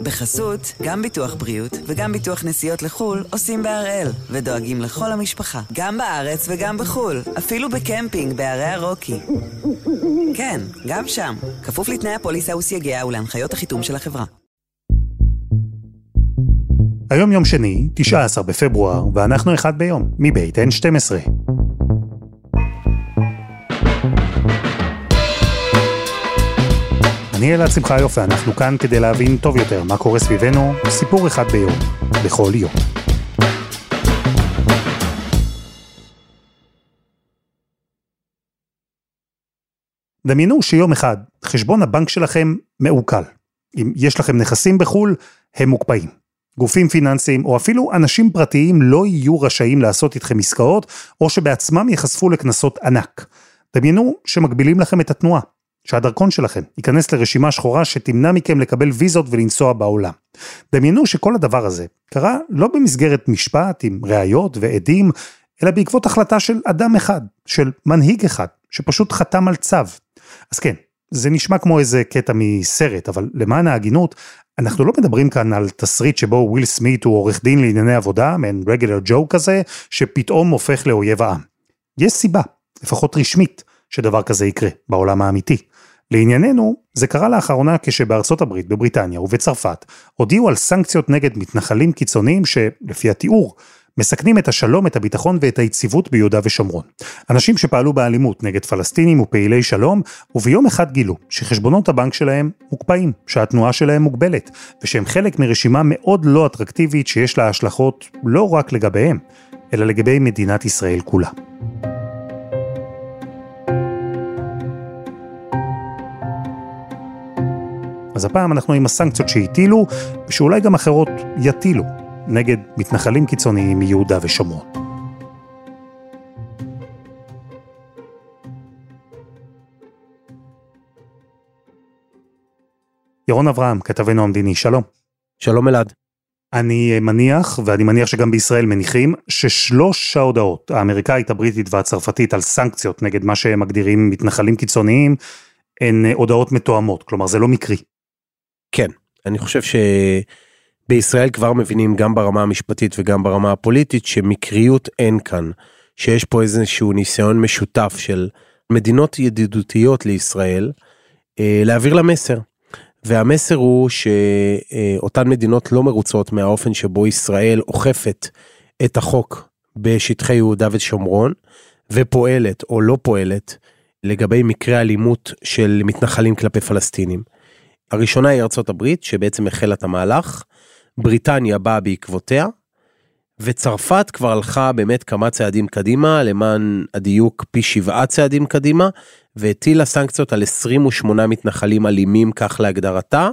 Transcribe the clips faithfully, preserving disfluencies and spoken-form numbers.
בחסות, גם ביטוח בריאות וגם ביטוח נסיעות לחול עושים בהראל, ודואגים לכל המשפחה, גם בארץ וגם בחול, אפילו בקמפינג בערי הרוקי. כן, גם שם, כפוף לתנאי הפוליסה וסייגיה ולהנחיות החיתום של החברה. היום יום שני, תשעה עשר בפברואר, ואנחנו אחד ביום, מבית אן שתים עשרה. אני אלעד שמחה יופי, אנחנו כאן כדי להבין טוב יותר מה קורה סביבנו, סיפור אחד ביום, בכל יום. דמיינו שיום אחד חשבון הבנק שלכם מעוקל. אם יש לכם נכסים בחול, הם מוקפאים. גופים פיננסיים או אפילו אנשים פרטיים לא יהיו רשאים לעשות איתכם עסקאות, או שבעצמם יחשפו לקנסות ענק. דמיינו שמגבילים לכם את התנועה. שהדרכון שלכם ייכנס לרשימה שחורה שתמנע מכם לקבל ויזות ולנסוע בעולם. דמיינו שכל הדבר הזה קרה לא במסגרת משפט עם ראיות ועדים, אלא בעקבות החלטה של אדם אחד, של מנהיג אחד, שפשוט חתם על צו. אז כן, זה נשמע כמו איזה קטע מסרט, אבל למען ההגינות, אנחנו לא מדברים כאן על תסריט שבו וויל סמית הוא עורך דין לענייני עבודה, מעין רגולר ג'ו כזה, שפתאום הופך לאויב העם. יש סיבה, לפחות רשמית, שדבר כזה יקרה בעולם האמיתי. לענייננו, זה קרה לאחרונה כשבארצות הברית, בבריטניה ובצרפת, הודיעו על סנקציות נגד מתנחלים קיצוניים שלפי התיאור, מסכנים את השלום, את הביטחון ואת היציבות ביהודה ושומרון. אנשים שפעלו באלימות נגד פלסטינים ופעילי שלום, וביום אחד גילו שחשבונות הבנק שלהם מוקפאים, שהתנועה שלהם מוגבלת, ושהם חלק מרשימה מאוד לא אטרקטיבית שיש לה השלכות לא רק לגביהם, אלא לגבי מדינת ישראל כולה. אז הפעם אנחנו עם הסנקציות שהטילו, ושאולי גם אחרות יטילו, נגד מתנחלים קיצוניים מיהודה ושומרון. ירון אברהם, כתבנו המדיני, שלום. שלום אלעד. אני מניח, ואני מניח שגם בישראל מניחים, ששלוש ההודעות, האמריקאית, הבריטית והצרפתית, על סנקציות נגד מה שהם מגדירים מתנחלים קיצוניים, הן הודעות מתואמות, כלומר זה לא מקרי. כן, אני חושב שבישראל כבר מבינים גם ברמה המשפטית וגם ברמה הפוליטית שמקריות אין כאן, שיש פה איזשהו ניסיון משותף של מדינות ידידותיות לישראל, להעביר למסר. והמסר הוא שאותן מדינות לא מרוצות מהאופן שבו ישראל אוכפת את החוק בשטחי יהודה ושומרון, ופועלת או לא פועלת לגבי מקרי אלימות של מתנחלים כלפי פלסטינים. הראשונה היא ארצות הברית, שבעצם החלה את המהלך, בריטניה באה בעקבותיה, וצרפת כבר הלכה באמת כמה צעדים קדימה, למען הדיוק פי שבעה צעדים קדימה, והטילה סנקציות על עשרים ושמונה מתנחלים אלימים, כך להגדרתה,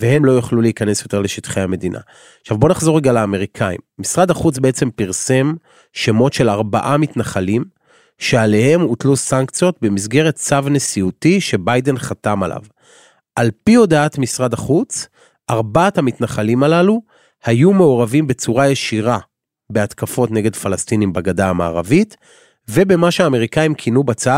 והם לא יוכלו להיכנס יותר לשטחי המדינה. עכשיו בואו נחזור רגע לאמריקאים. משרד החוץ בעצם פרסם שמות של ארבעה מתנחלים, שעליהם הוטלו סנקציות במסגרת צו נשיאותי שביידן חתם עליו. על פי הודעת משרד החוץ, ארבעת המתנחלים הללו היו מעורבים בצורה ישירה בהתקפות נגד פלסטינים בגדה המערבית, ובמה שהאמריקאים כינו בצו,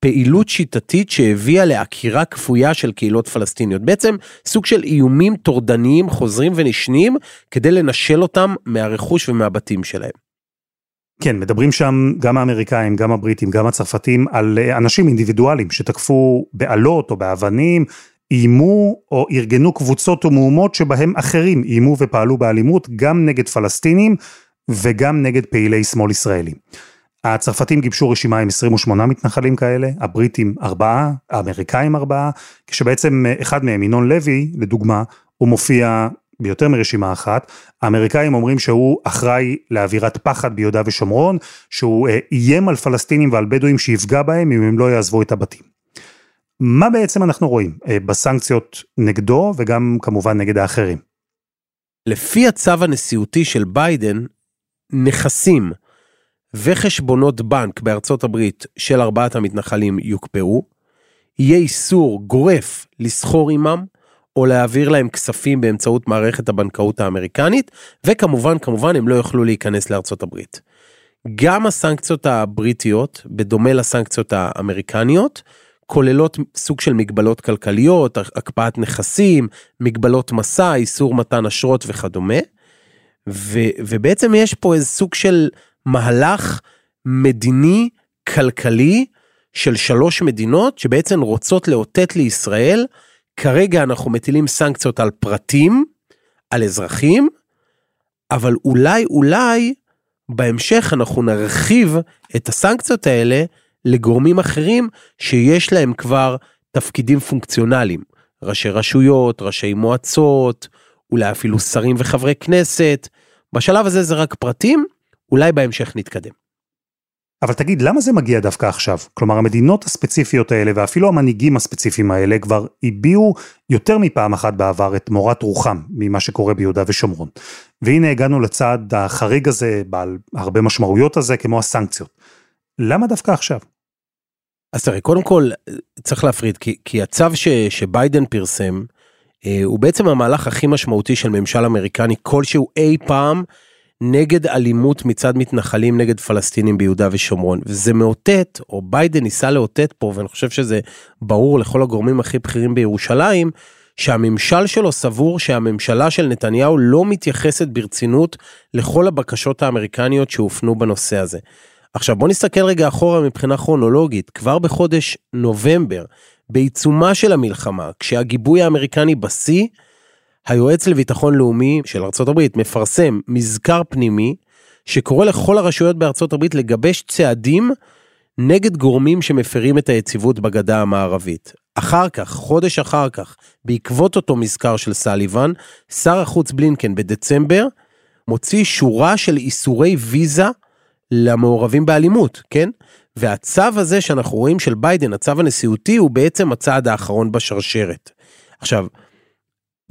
פעילות שיטתית שהביאה להכירה כפויה של קהילות פלסטיניות. בעצם סוג של איומים טורדניים חוזרים ונשנים כדי לנשל אותם מהרכוש ומהבתים שלהם. כן, מדברים שם גם האמריקאים, גם הבריטים, גם הצרפתים, על אנשים אינדיבידואלים שתקפו בעלות או באבנים, אימו או ארגנו קבוצות ומהומות שבהם אחרים אימו ופעלו באלימות גם נגד פלסטינים וגם נגד פעילי שמאל ישראלים. הצרפתים גיבשו רשימה עם עשרים ושמונה מתנחלים כאלה, הבריטים ארבעה, האמריקאים ארבעה, כשבעצם אחד מהם, אינון לוי, לדוגמה, הוא מופיע ביותר מרשימה אחת. האמריקאים אומרים שהוא אחראי לאווירת פחד ביהודה ושומרון, שהוא איים על פלסטינים ועל בדואים שיפגע בהם אם הם לא יעזבו את הבתים. מה בעצם אנחנו רואים בסנקציות נגדו וגם כמובן נגד האחרים? לפי הצו הנשיאותי של ביידן, נכסים וחשבונות בנק בארצות הברית של ארבעת המתנחלים יוקפאו, יהיה איסור גורף לסחור עימם, או להעביר להם כספים באמצעות מערכת הבנקאות האמריקנית, וכמובן, כמובן, הם לא יוכלו להיכנס לארצות הברית. גם הסנקציות הבריטיות, בדומה לסנקציות האמריקניות, כוללות סוג של מגבלות כלכליות, הקפאת נכסים, מגבלות מסע, איסור מתן אשרות וכדומה, ו, ובעצם יש פה איזה סוג של מהלך מדיני כלכלי של שלוש מדינות, שבעצם רוצות לאותת לישראל, כרגע אנחנו מטילים סנקציות על פרטים, על אזרחים, אבל אולי אולי בהמשך אנחנו נרחיב את הסנקציות האלה לגורמים אחרים שיש להם כבר תפקידים פונקציונליים, ראשי רשויות, ראשי מועצות, אולי אפילו שרים וחברי כנסת, בשלב הזה זה רק פרטים, אולי בהמשך נתקדם. אבל תגיד, למה זה מגיע דווקא עכשיו? כלומר, המדינות הספציפיות האלה, ואפילו המנהיגים הספציפיים האלה, כבר הביעו יותר מפעם אחת בעבר את מורת רוחם, ממה שקורה ביהודה ושומרון. והנה הגענו לצעד החריג הזה, בעל הרבה משמעויות הזה, כמו הסנקציות. למה דווקא עכשיו? אז הרי, קודם כל, צריך להפריד, כי, כי הצו ש, שביידן פרסם, אה, הוא בעצם המהלך הכי משמעותי של ממשל אמריקני, כלשהו אי פעם, נגד אלימות מצד מתנחלים נגד פלסטינים ביהודה ושומרון, וזה מאותת, או ביידן ניסה לאותת פה, ואני חושב שזה ברור לכל הגורמים הכי בכירים בירושלים, שהממשל שלו סבור שהממשלה של נתניהו לא מתייחסת ברצינות לכל הבקשות האמריקניות שהופנו בנושא הזה. עכשיו בוא נסתכל רגע אחורה מבחינה כרונולוגית, כבר בחודש נובמבר, בעיצומה של המלחמה, כשהגיבוי האמריקני בסי, היועץ לביטחון לאומי של ארצות הברית מפרסם מזכר פנימי שקורא לכל הרשויות בארצות הברית לגבש צעדים נגד גורמים שמפרים את היציבות בגדה המערבית. אחר כך, חודש אחר כך, בעקבות אותו מזכר של סליבן, שר החוץ בלינקן בדצמבר מוציא שורה של איסורי ויזה למעורבים באלימות, כן? והצו הזה שאנחנו רואים של ביידן, הצו הנשיאותי, הוא בעצם הצעד האחרון בשרשרת. עכשיו,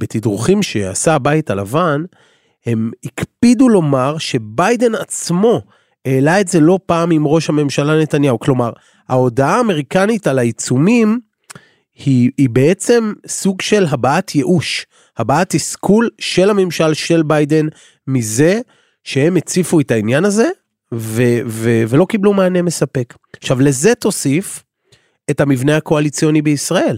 בתדרוכים שעשה הבית הלבן, הם הקפידו לומר שביידן עצמו העלה את זה לא פעם עם ראש הממשלה נתניהו, כלומר, ההודעה האמריקנית על העיצומים, היא, היא בעצם סוג של הבעת ייאוש, הבעת עסקול של הממשל של ביידן, מזה שהם הציפו את העניין הזה, ו, ו, ולא קיבלו מענה מספק. עכשיו, לזה תוסיף את המבנה הקואליציוני בישראל,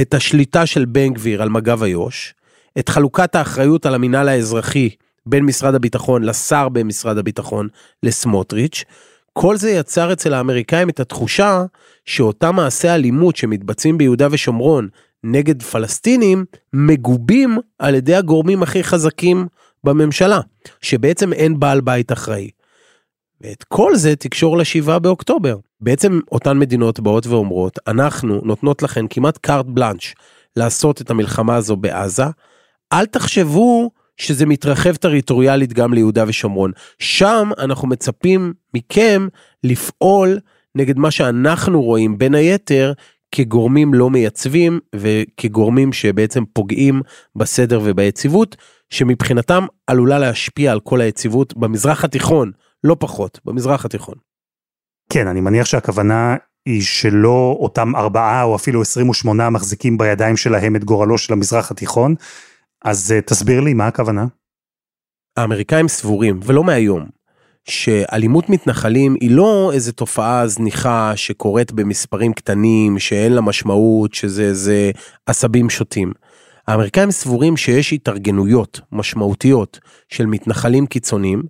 את השליטה של בן גביר על מגב איו"ש, את חלוקת האחריות על המינהל האזרחי בין משרד הביטחון לשר במשרד הביטחון לסמוטריץ', כל זה יצר אצל האמריקאים את התחושה שאותה מעשי אלימות שמתבצעים ביהודה ושומרון נגד פלסטינים, מגובים על ידי הגורמים הכי חזקים בממשלה, שבעצם אין בעל בית אחראי. ואת כל זה תקשור לשבעה באוקטובר. בעצם אותן מדינות באות ואומרות, אנחנו נותנות לכן כמעט קארט בלנש לעשות את המלחמה הזו בעזה, אל תחשבו שזה מתרחב טריטוריאלית גם ליהודה ושומרון, שם אנחנו מצפים מכם לפעול נגד מה שאנחנו רואים בין היתר כגורמים לא מייצבים וכגורמים שבעצם פוגעים בסדר וביציבות, שמבחינתם עלולה להשפיע על כל היציבות במזרח התיכון, לא פחות, במזרח התיכון. כן, אני מניח שהכוונה היא שלא אותם ארבעה או אפילו עשרים ושמונה מחזיקים בידיים שלהם את גורלו של המזרח התיכון, אז תסביר לי מה הכוונה. האמריקאים סבורים, ולא מהיום, שאלימות מתנחלים היא לא איזו תופעה זניחה שקורית במספרים קטנים, שאין לה משמעות, שזה איזה עשבים שוטים. האמריקאים סבורים שיש התארגנויות משמעותיות של מתנחלים קיצוניים,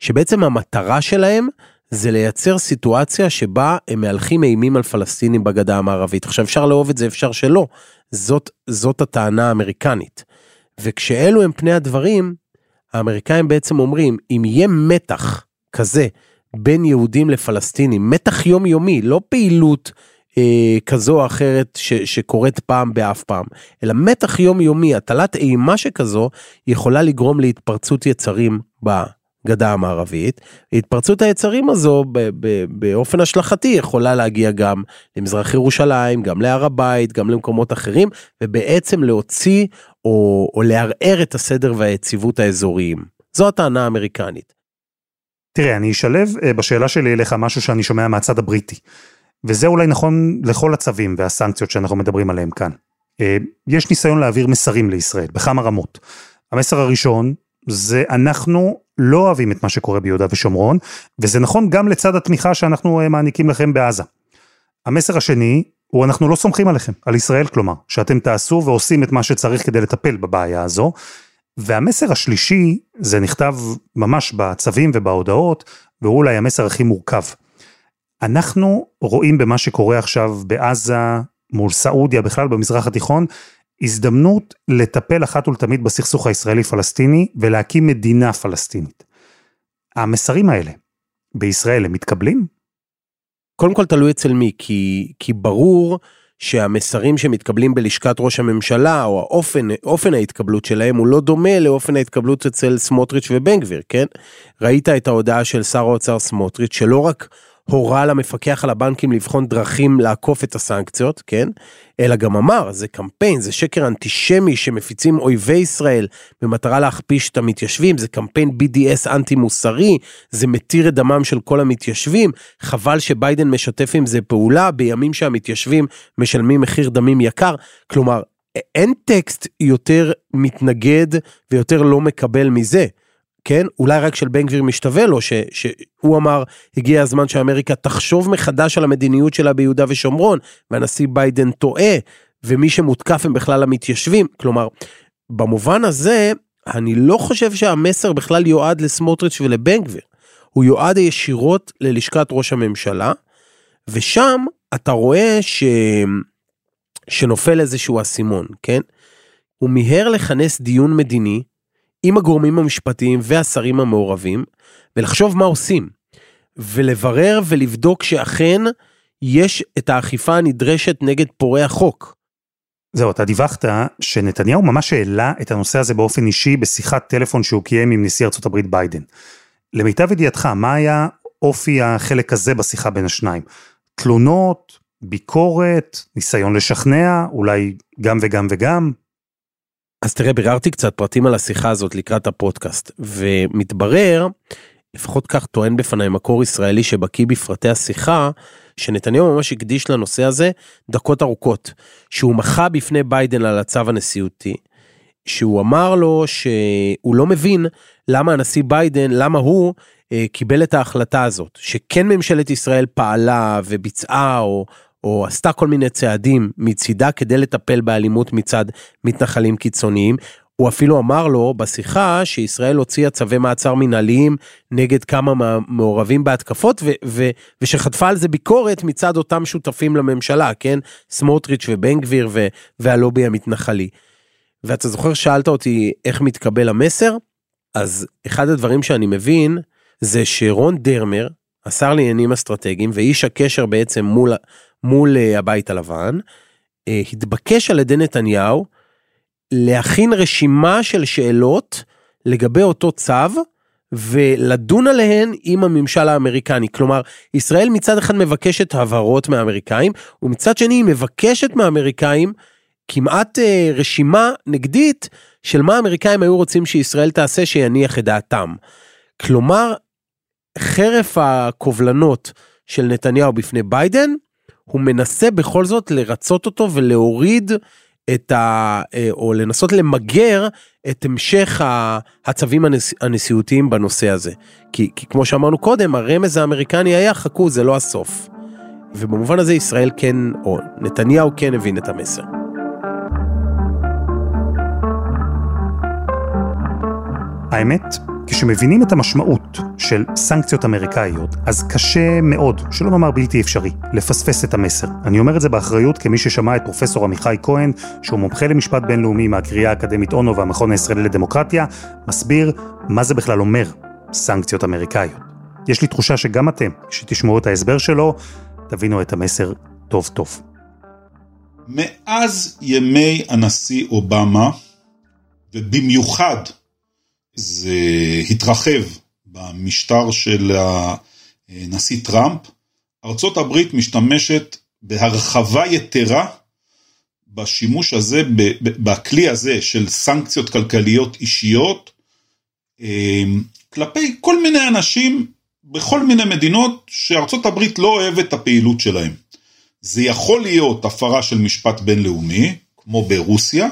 שבעצם המטרה שלהם זה לייצר סיטואציה שבה הם מהלכים אימים על פלסטינים בגדה המערבית. עכשיו אפשר לאהוב את זה, אפשר שלא. זאת, זאת הטענה האמריקנית. וכשאלו הם פני הדברים, האמריקאים בעצם אומרים, אם יהיה מתח כזה בין יהודים לפלסטינים, מתח יומיומי, לא פעילות אה, כזו או אחרת ש, שקורית פעם באף פעם, אלא מתח יומיומי, הטלת אימה שכזו, יכולה לגרום להתפרצות יצרים באה. גדה המערבית, התפרצות היצרים הזו ב- ב- באופן השלכתי יכולה להגיע גם למזרח ירושלים, גם להר הבית, גם למקומות אחרים, ובעצם להוציא או, או לערער את הסדר והיציבות האזוריים. זו הטענה האמריקנית. תראה, אני אשלב בשאלה שלי אליך משהו שאני שומע מהצד הבריטי, וזה אולי נכון לכל הצווים והסנקציות שאנחנו מדברים עליהם כאן. יש ניסיון להעביר מסרים לישראל, בכמה רמות. המסר הראשון, זה אנחנו לא אוהבים את מה שקורה ביהודה ושומרון, וזה נכון גם לצד התמיכה שאנחנו מעניקים לכם בעזה. המסר השני ואנחנו לא סומכים עליכם, על ישראל כלומר, שאתם תעשו ועושים את מה שצריך כדי לטפל בבעיה הזו, והמסר השלישי, זה נכתב ממש בצווים ובהודעות, והוא אולי המסר הכי מורכב. אנחנו רואים במה שקורה עכשיו בעזה, מול סעודיה, בכלל במזרח התיכון, הזדמנות לטפל אחת ולתמיד בסכסוך הישראלי-פלסטיני, ולהקים מדינה פלסטינית. המסרים האלה, בישראל הם מתקבלים? קודם כל תלוי אצל מי, כי, כי ברור שהמסרים שמתקבלים בלשכת ראש הממשלה, או האופן, אופן ההתקבלות שלהם, הוא לא דומה לאופן ההתקבלות אצל סמוטריץ' ובן גביר, כן? ראית את ההודעה של שר האוצר סמוטריץ', שלא רק הורה למפקח על הבנקים לבחון דרכים לעקוף את הסנקציות, כן? אלא גם אמר, זה קמפיין, זה שקר אנטישמי שמפיצים אויבי ישראל במטרה להכפיש את המתיישבים, זה קמפיין בי די אס אנטי-מוסרי, זה מתיר את דמם של כל המתיישבים, חבל שביידן משתף עם זה פעולה, בימים שהמתיישבים משלמים מחיר דמים יקר, כלומר, אין טקסט יותר מתנגד ויותר לא מקבל מזה, כן, אולי רק של בן גביר משתווה לו, ש, שהוא אמר, הגיע הזמן שאמריקה תחשוב מחדש על המדיניות שלה ביהודה ושומרון, והנשיא ביידן טועה, ומי שמותקף הם בכלל המתיישבים, כלומר, במובן הזה, אני לא חושב שהמסר בכלל יועד לסמוטריץ' ולבן גביר, הוא יועד הישירות ללשכת ראש הממשלה, ושם אתה רואה ש... שנופל איזשהו אסימון, כן, הוא מיהר לכנס דיון מדיני, עם הגורמים המשפטיים והשרים המעורבים, ולחשוב מה עושים, ולברר ולבדוק שאכן יש את האכיפה הנדרשת נגד פורעי החוק. זהו, אתה דיווחת שנתניהו ממש העלה את הנושא הזה באופן אישי, בשיחת טלפון שהוא קיים עם נשיא ארצות הברית ביידן. למיטב ידיעתך, מה היה אופי החלק הזה בשיחה בין השניים? תלונות, ביקורת, ניסיון לשכנע, אולי גם וגם וגם? אז תראה, ביררתי קצת פרטים על השיחה הזאת לקראת הפודקאסט, ומתברר, לפחות כך טוען בפני מקור ישראלי שבקיא בפרטי השיחה, שנתניהו ממש הקדיש לנושא הזה דקות ארוכות, שהוא מחה בפני ביידן על הצו הנשיאותי, שהוא אמר לו שהוא לא מבין למה הנשיא ביידן, למה הוא אה, קיבל את ההחלטה הזאת, שכן ממשלת ישראל פעלה וביצעה או... או עשתה כל מיני צעדים מצידה כדי לטפל באלימות מצד מתנחלים קיצוניים, הוא אפילו אמר לו בשיחה שישראל הוציאה צווי מעצר מנהליים נגד כמה מעורבים בהתקפות, ו- ו- ושחטפה על זה ביקורת מצד אותם שותפים לממשלה, כן? סמוטריץ' ובן גביר ו- והלובי המתנחלי. ואתה זוכר שאלת אותי איך מתקבל המסר? אז אחד הדברים שאני מבין זה שרון דרמר, השר לעניינים אסטרטגיים, ואיש הקשר בעצם מול, מול הבית הלבן, התבקש על ידי נתניהו להכין רשימה של שאלות לגבי אותו צו, ולדון עליהן עם הממשל האמריקני. כלומר, ישראל מצד אחד מבקשת הבהרות מהאמריקאים, ומצד שני היא מבקשת מהאמריקאים כמעט רשימה נגדית של מה האמריקאים היו רוצים שישראל תעשה שיניח את דעתם. כלומר, חרף הקובלנות של נתניהו בפני ביידן, הוא מנסה בכל זאת לרצות אותו ולהוריד את ה... או לנסות למגר את המשך הצווים הנשיאותיים בנושא הזה. כי, כי כמו שאמרנו קודם, הרמז האמריקני היה, חכו, זה לא הסוף. ובמובן הזה ישראל כן, או נתניהו כן הבין את המסר. האמת? כשמבינים את המשמעות של סנקציות אמריקאיות, אז קשה מאוד, שלא נאמר בלתי אפשרי, לפספס את המסר. אני אומר את זה באחריות כמי ששמע את פרופסור עמיחי כהן, שהוא מומחה למשפט בינלאומי מהקריאה האקדמית אונו והמכון הישראלי לדמוקרטיה, מסביר מה זה בכלל אומר סנקציות אמריקאיות. יש לי תחושה שגם אתם, כשתשמעו את ההסבר שלו, תבינו את המסר טוב טוב. מאז ימי הנשיא אובמה, ובמיוחד, זה התרחב במשטר של הנשיא טראמפ, ארצות הברית משתמשת בהרחבה יתרה בשימוש הזה, בכלי הזה של סנקציות כלכליות אישיות, כלפי כל מיני אנשים בכל מיני מדינות שארצות הברית לא אוהבת את הפעילות שלהם. זה יכול להיות הפרה של משפט בינלאומי, כמו ברוסיה,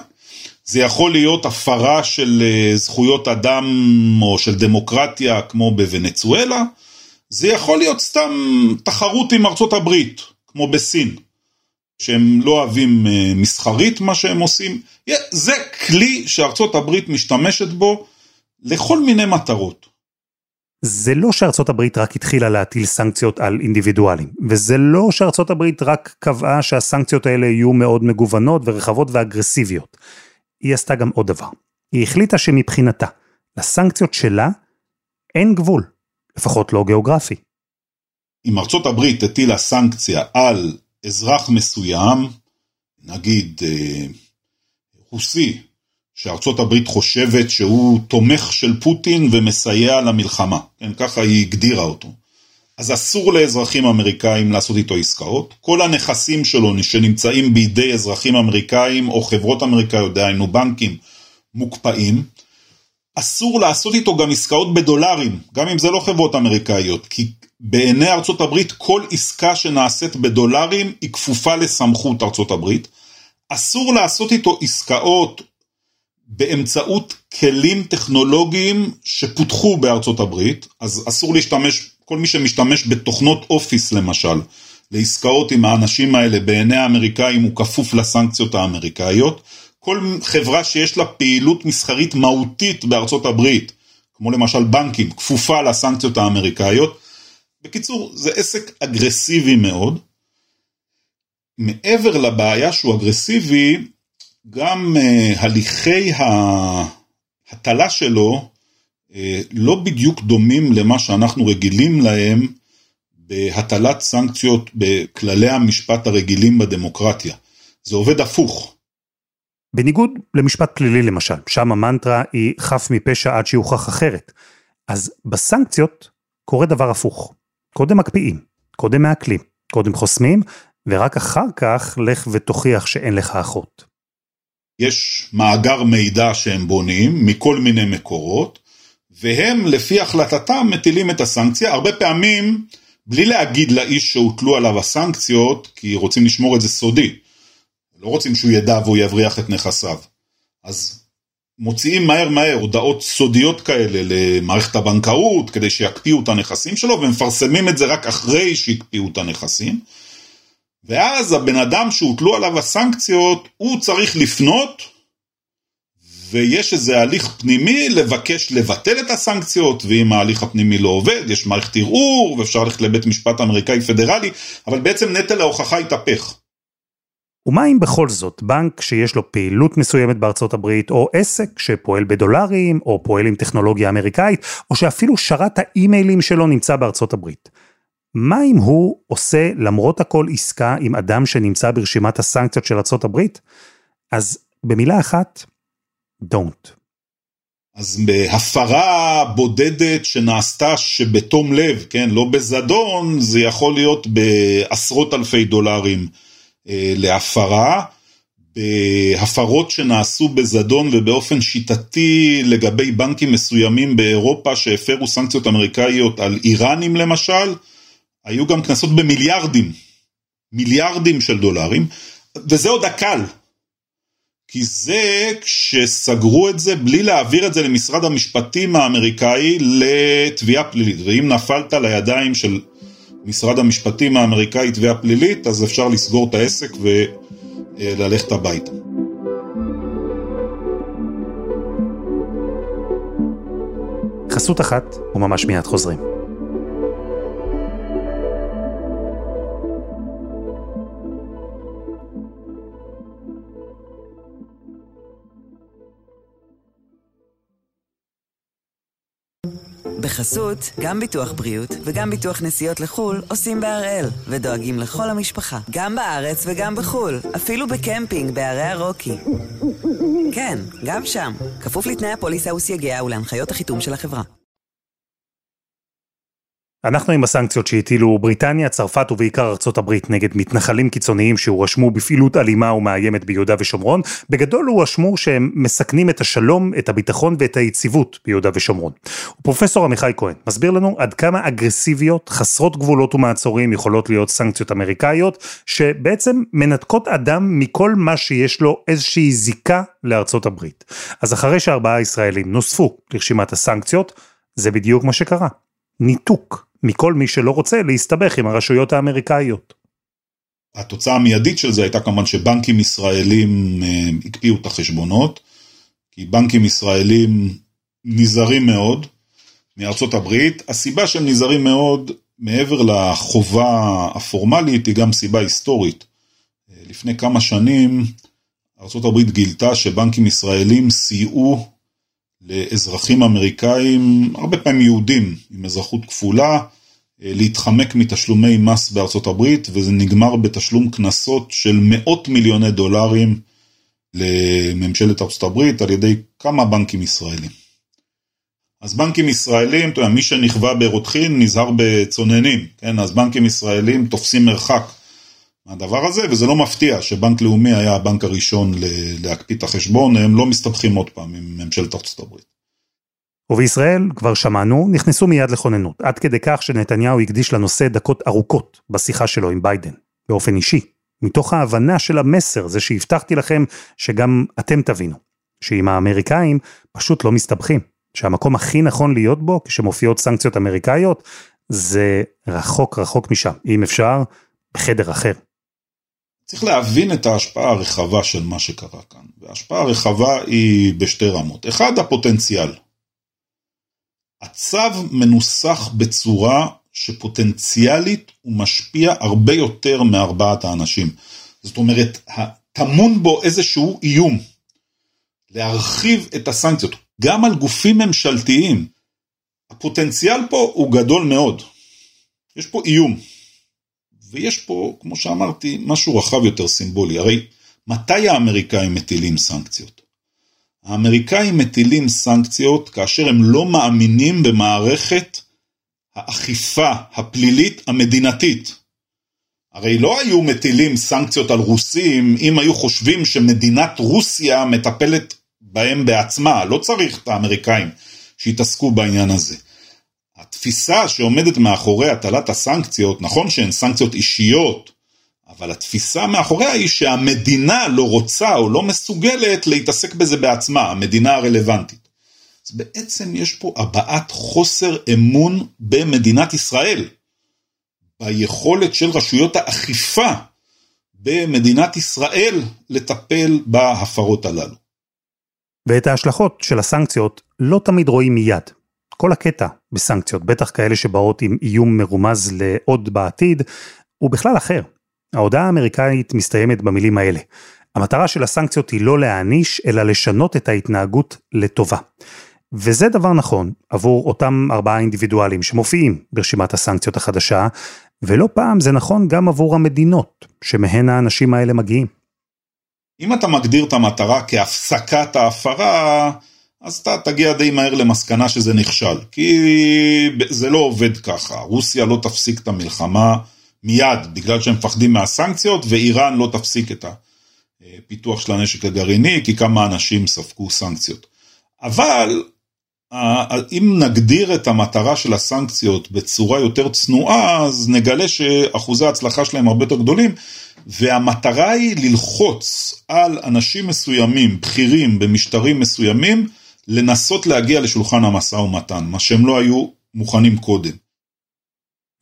זה יכול להיות הפרה של זכויות אדם או של דמוקרטיה כמו בוונצואלה, זה יכול להיות סתם תחרות עם ארצות הברית כמו בסין, שהם לא אוהבים מסחרית מה שהם עושים. זה כלי שארצות הברית משתמשת בו לכל מיני מטרות. זה לא שארצות הברית רק התחילה להטיל סנקציות על אינדיבידואלים, וזה לא שארצות הברית רק קבעה שהסנקציות האלה יהיו מאוד מגוונות ורחבות ואגרסיביות. היא עשתה גם עוד דבר. היא החליטה שמבחינתה, לסנקציות שלה אין גבול, לפחות לא גיאוגרפי. אם ארצות הברית הטילה סנקציה על אזרח מסוים, נגיד אה, רוסי, שארצות הברית חושבת שהוא תומך של פוטין ומסייע למלחמה, כן, ככה היא הגדירה אותו. אז אסור לאזרחים אמריקאים לעשות איתו עסקאות, כל הנכסים שלו שנמצאים בידי אזרחים אמריקאים או חברות אמריקאיות, דהיינו בנקים מוקפאים, אסור לעשות איתו גם עסקאות בדולרים, גם אם זה לא חברות אמריקאיות, כי בעיני ארצות הברית כל עסקה שנעשית בדולרים היא כפופה לסמכות ארצות הברית. אסור לעשות איתו עסקאות באמצעות כלים טכנולוגיים שפותחו בארצות הברית, אז אסור להשתמש, כל מי שמשתמש בתוכנות אופיס למשל, לעסקאות עם האנשים האלה בעיני האמריקאים הוא כפוף לסנקציות האמריקאיות. כל חברה שיש לה פעילות מסחרית מהותית בארצות הברית, כמו למשל בנקים, כפופה לסנקציות האמריקאיות. בקיצור, זה עסק אגרסיבי מאוד. מעבר לבעיה שהוא אגרסיבי, גם uh, הליכי ההטלה שלו uh, לא בדיוק דומים למה שאנחנו רגילים להם בהטלת סנקציות בכללי המשפט הרגילים בדמוקרטיה. זה עובד הפוך. בניגוד למשפט פלילי למשל, שם המנטרה היא חף מפשע עד שיוכח אחרת. אז בסנקציות קורה דבר הפוך. קודם מקפיאים, קודם מעקלים, קודם חוסמים, ורק אחר כך לך ותוכיח שאין לך אחות. יש מאגר מידע שהם בונים מכל מיני מקורות, והם לפי החלטתם מטילים את הסנקציה, הרבה פעמים בלי להגיד לאיש שהוטלו עליו הסנקציות, כי רוצים לשמור את זה סודי. לא רוצים שהוא ידע והוא יבריח את נכסיו. אז מוציאים מהר מהר הודעות סודיות כאלה למערכת הבנקאות, כדי שיקפיאו את הנכסים שלו, ומפרסמים את זה רק אחרי שיקפיאו את הנכסים. ואז הבן אדם שהוטלו עליו הסנקציות, הוא צריך לפנות, ויש איזה הליך פנימי לבקש לבטל את הסנקציות, ואם ההליך הפנימי לא עובד, יש מערכת ערעור, ואפשר ללכת לבית משפט אמריקאי פדרלי, אבל בעצם נטל ההוכחה יתהפך. ומה אם בכל זאת, בנק שיש לו פעילות מסוימת בארצות הברית, או עסק שפועל בדולרים, או פועל עם טכנולוגיה אמריקאית, או שאפילו שרת האימיילים שלו נמצא בארצות הברית? מה אם הוא עושה למרות הכל עסקה עם אדם שנמצא ברשימת הסנקציות של ארצות הברית? אז במילה אחת, don't. אז בהפרה בודדת שנעשתה שבתום לב, כן, לא בזדון, זה יכול להיות בעשרות אלפי דולרים להפרה, בהפרות שנעשו בזדון ובאופן שיטתי לגבי בנקים מסוימים באירופה שהפרו סנקציות אמריקאיות על איראנים למשל, היו גם כנסות במיליארדים, מיליארדים של דולרים, וזה עוד הקל, כי זה כשסגרו את זה בלי להעביר את זה למשרד המשפטים האמריקאי לתביעה פלילית, ואם נפלת לידיים של משרד המשפטים האמריקאי תביעה פלילית, אז אפשר לסגור את העסק וללכת הביתה. חסות אחת וממש מיד חוזרים. בחסות, גם ביטוח בריאות וגם ביטוח נסיעות לחול עושים בהראל ודואגים לכל המשפחה, גם בארץ וגם בחול, אפילו בקמפינג בערי הרוקי. כן, גם שם, כפוף לתנאי הפוליסה וסייגיה ולהנחיות החיתום של החברה. אנחנו עם הסנקציות שהטילו בריטניה, צרפת ובעיקר ארצות הברית נגד מתנחלים קיצוניים שהורשמו בפעילות אלימה ומאיימת ביהודה ושומרון. בגדול הורשמו שהם מסכנים את השלום, את הביטחון ואת היציבות ביהודה ושומרון. ופרופסור עמיחי כהן מסביר לנו עד כמה אגרסיביות, חסרות גבולות ומעצורים יכולות להיות סנקציות אמריקאיות, שבעצם מנתקות אדם מכל מה שיש לו איזושהי זיקה לארצות הברית. אז אחרי שארבעה ישראלים נוספו לרשימת הסנקציות, זה בדיוק מה שקרה. ניתוק. מכל מי שלא רוצה להסתבך עם הרשויות האמריקאיות. התוצאה המיידית של זה הייתה כמובן שבנקים ישראלים הקפיאו את החשבונות, כי בנקים ישראלים נזהרים מאוד מארצות הברית. הסיבה שהם נזהרים מאוד מעבר לחובה הפורמלית היא גם סיבה היסטורית. לפני כמה שנים ארצות הברית גילתה שבנקים ישראלים סייעו לאזרחים אמריקאים, הרבה פעמים יהודים עם אזרחות כפולה, להתחמק מתשלומי מס בארצות הברית, וזה נגמר בתשלום כנסות של מאות מיליוני דולרים לממשלת ארצות הברית, על ידי כמה בנקים ישראלים. אז בנקים ישראלים, אתה יודע, מי שנכווה ברותחין נזהר בצוננים, כן? אז בנקים ישראלים תופסים מרחק מהדבר הזה, וזה לא מפתיע שבנק לאומי היה הבנק הראשון להקפיא את החשבון, הם לא מסתבכים עוד פעם עם ממשלת ארצות הברית. ובישראל, כבר שמענו, נכנסו מיד לכוננות, עד כדי כך שנתניהו הקדיש לנושא דקות ארוכות בשיחה שלו עם ביידן, באופן אישי, מתוך ההבנה של המסר, זה שהבטחתי לכם שגם אתם תבינו, שעם האמריקאים פשוט לא מסתבכים, שהמקום הכי נכון להיות בו, כשמופיעות סנקציות אמריקאיות, זה רחוק רחוק משם, אם אפשר, בחדר אחר. צריך להבין את ההשפעה הרחבה של מה שקרה כאן, וההשפעה הרחבה היא בשתי רמות. אחד, הפוטנציאל. הצו מנוסח בצורה שפוטנציאלית הוא משפיע הרבה יותר מארבעת האנשים. זאת אומרת, תמון בו איזשהו איום, להרחיב את הסנקציות, גם על גופים ממשלתיים. הפוטנציאל פה הוא גדול מאוד. יש פה איום. ויש פה, כמו שאמרתי, משהו רחב יותר סימבולי. הרי מתי האמריקאים מטילים סנקציות? האמריקאים מטילים סנקציות כאשר הם לא מאמינים במערכת האכיפה הפלילית המדינתית. הרי לא היו מטילים סנקציות על רוסים אם היו חושבים שמדינת רוסיה מטפלת בהם בעצמה. לא צריך את האמריקאים שיתעסקו בעניין הזה. התפיסה שעומדת מאחורי הטלת הסנקציות, נכון שהן סנקציות אישיות, אבל התפיסה מאחוריה היא שהמדינה לא רוצה או לא מסוגלת להתעסק בזה בעצמה, המדינה הרלוונטית. אז בעצם יש פה הבעת חוסר אמון במדינת ישראל, ביכולת של רשויות האכיפה במדינת ישראל לטפל בהפרות הללו. ואת ההשלכות של הסנקציות לא תמיד רואים מיד. כל הקטע בסנקציות, בטח כאלה שבאות עם איום מרומז לעוד בעתיד, הוא בכלל אחר. ההודעה האמריקאית מסתיימת במילים האלה. המטרה של הסנקציות היא לא להעניש, אלא לשנות את ההתנהגות לטובה. וזה דבר נכון עבור אותם ארבעה אינדיבידואלים שמופיעים ברשימת הסנקציות החדשה, ולא פעם זה נכון גם עבור המדינות שמהן האנשים האלה מגיעים. אם אתה מגדיר את המטרה כהפסקת ההפרה, אז אתה תגיע די מהר למסקנה שזה נכשל, כי זה לא עובד ככה. רוסיה לא תפסיק את המלחמה מיד, בגלל שהם מפחדים מהסנקציות, ואיראן לא תפסיק את הפיתוח של הנשק הגרעיני, כי כמה אנשים ספגו סנקציות. אבל, אם נגדיר את המטרה של הסנקציות בצורה יותר צנועה, אז נגלה שאחוזי ההצלחה שלהם הרבה יותר גדולים, והמטרה היא ללחוץ על אנשים מסוימים, בכירים במשטרים מסוימים, לנסות להגיע לשולחן המשא ומתן, מה שהם לא היו מוכנים קודם.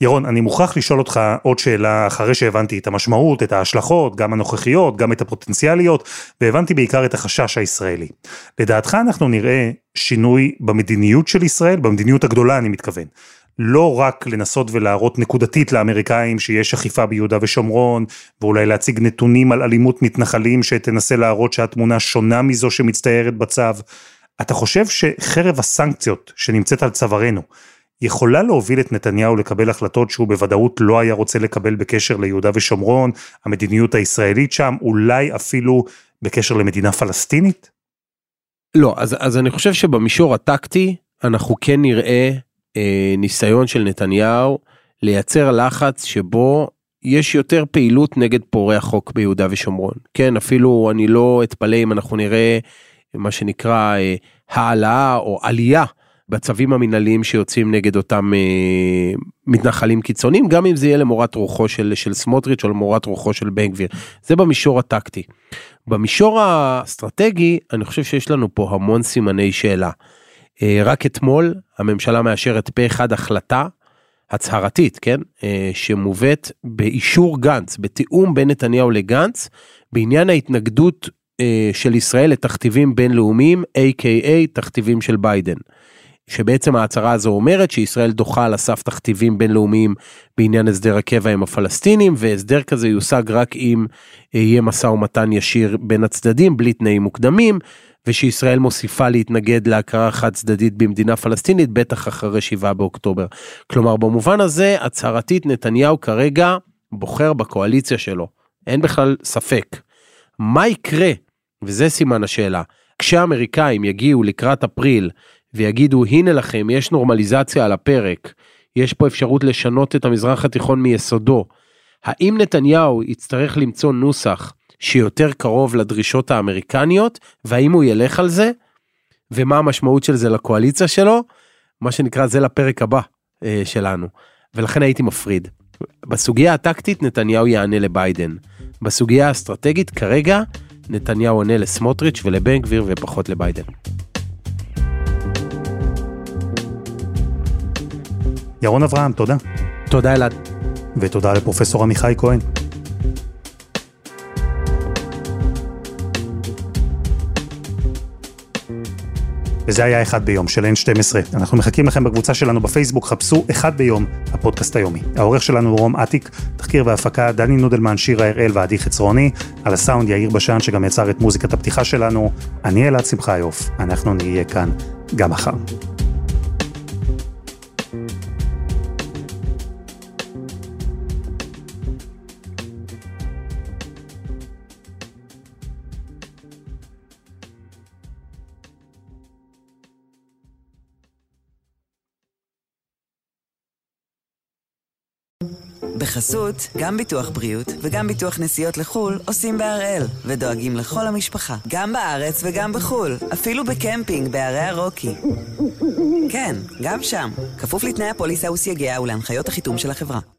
ירון, אני מוכרח לשאול אותך עוד שאלה אחרי שהבנתי את המשמעות, את ההשלכות, גם הנוכחיות, גם את הפוטנציאליות, והבנתי בעיקר את החשש הישראלי. לדעתך אנחנו נראה שינוי במדיניות של ישראל, במדיניות הגדולה אני מתכוון. לא רק לנסות ולהראות נקודתית לאמריקאים שיש אכיפה ביהודה ושומרון, ואולי להציג נתונים על אלימות מתנחלים שתנסה להראות שהתמונה שונה מזו שמצטיירת בצו. אתה חושב שחרב הסנקציות שנמצאת על צווארנו, יכולה להוביל את נתניהו לקבל החלטות שהוא בוודאות לא היה רוצה לקבל בקשר ליהודה ושומרון, המדיניות הישראלית שם, אולי אפילו בקשר למדינה פלסטינית? לא, אז, אז אני חושב שבמישור הטקטי, אנחנו כן נראה אה, ניסיון של נתניהו לייצר לחץ שבו יש יותר פעילות נגד פורעי החוק ביהודה ושומרון. כן, אפילו אני לא אתפלא אם אנחנו נראה מה שנקרא אה, העלאה או עלייה, בצווים המנהליים שיוצאים נגד אותם אה, מתנחלים קיצוניים, גם אם זה יהיה למורת רוחו של, של סמוטריץ' או למורת רוחו של בן גביר. זה במישור הטקטי. במישור האסטרטגי, אני חושב שיש לנו פה המון סימני שאלה. אה, רק אתמול, הממשלה מאשרת פה אחד החלטה, הצהרתית, כן, שמובאת באישור גנץ, בתיאום בין נתניהו לגנץ, בעניין ההתנגדות של ישראל לתכתיבים בינלאומיים, איי קיי איי תכתיבים של ביידן, שבעצם ההצהרה הזו אומרת שישראל דוחה על הסף תכתיבים בינלאומיים בעניין הסדר הקבע עם הפלסטינים, והסדר כזה יושג רק אם יהיה משא ומתן ישיר בין הצדדים, בלי תנאים מוקדמים, ושישראל מוסיפה להתנגד להכרה חד צדדית במדינה פלסטינית, בטח אחרי שבעה באוקטובר. כלומר, במובן הזה, הצהרתית נתניהו כרגע בוחר בקואליציה שלו. אין בכלל ספק. מה יקרה? וזה סימן השאלה. כשהאמריקאים יגיעו לקראת אפריל, ויגידו, הנה לכם, יש נורמליזציה על הפרק, יש פה אפשרות לשנות את המזרח התיכון מיסודו, האם נתניהו יצטרך למצוא נוסח שיותר קרוב לדרישות האמריקניות, והאם הוא ילך על זה, ומה המשמעות של זה לקואליציה שלו, מה שנקרא זה לפרק הבא אה, שלנו, ולכן הייתי מפריד. בסוגיה הטקטית נתניהו יענה לביידן, בסוגיה האסטרטגית כרגע נתניהו עונה לסמוטריץ' ולבן גביר ופחות לביידן. ירון אברהם, תודה. תודה אלעד. ותודה לפרופסור עמיחי כהן. וזה היה אחד ביום של אן שתים עשרה. אנחנו מחכים לכם בקבוצה שלנו בפייסבוק, חפשו אחד ביום, הפודקאסט היומי. העורך שלנו רום עתיק, תחקיר והפקה דני נודלמן, שירה הראל ועדי חצרוני, על הסאונד יאיר בשן שגם יצר את מוזיקת הפתיחה שלנו. אני אלעד שמחיוף, אנחנו נהיה כאן גם מחר. בחסות, גם ביטוח בריאות וגם ביטוח נסיעות לחול עושים בהראל ודואגים לכל המשפחה, גם בארץ וגם בחול, אפילו בקמפינג בערי הרוקי. כן, גם שם, כפוף לתנאי הפוליסה וסייגיה ולהנחיות החיתום של החברה.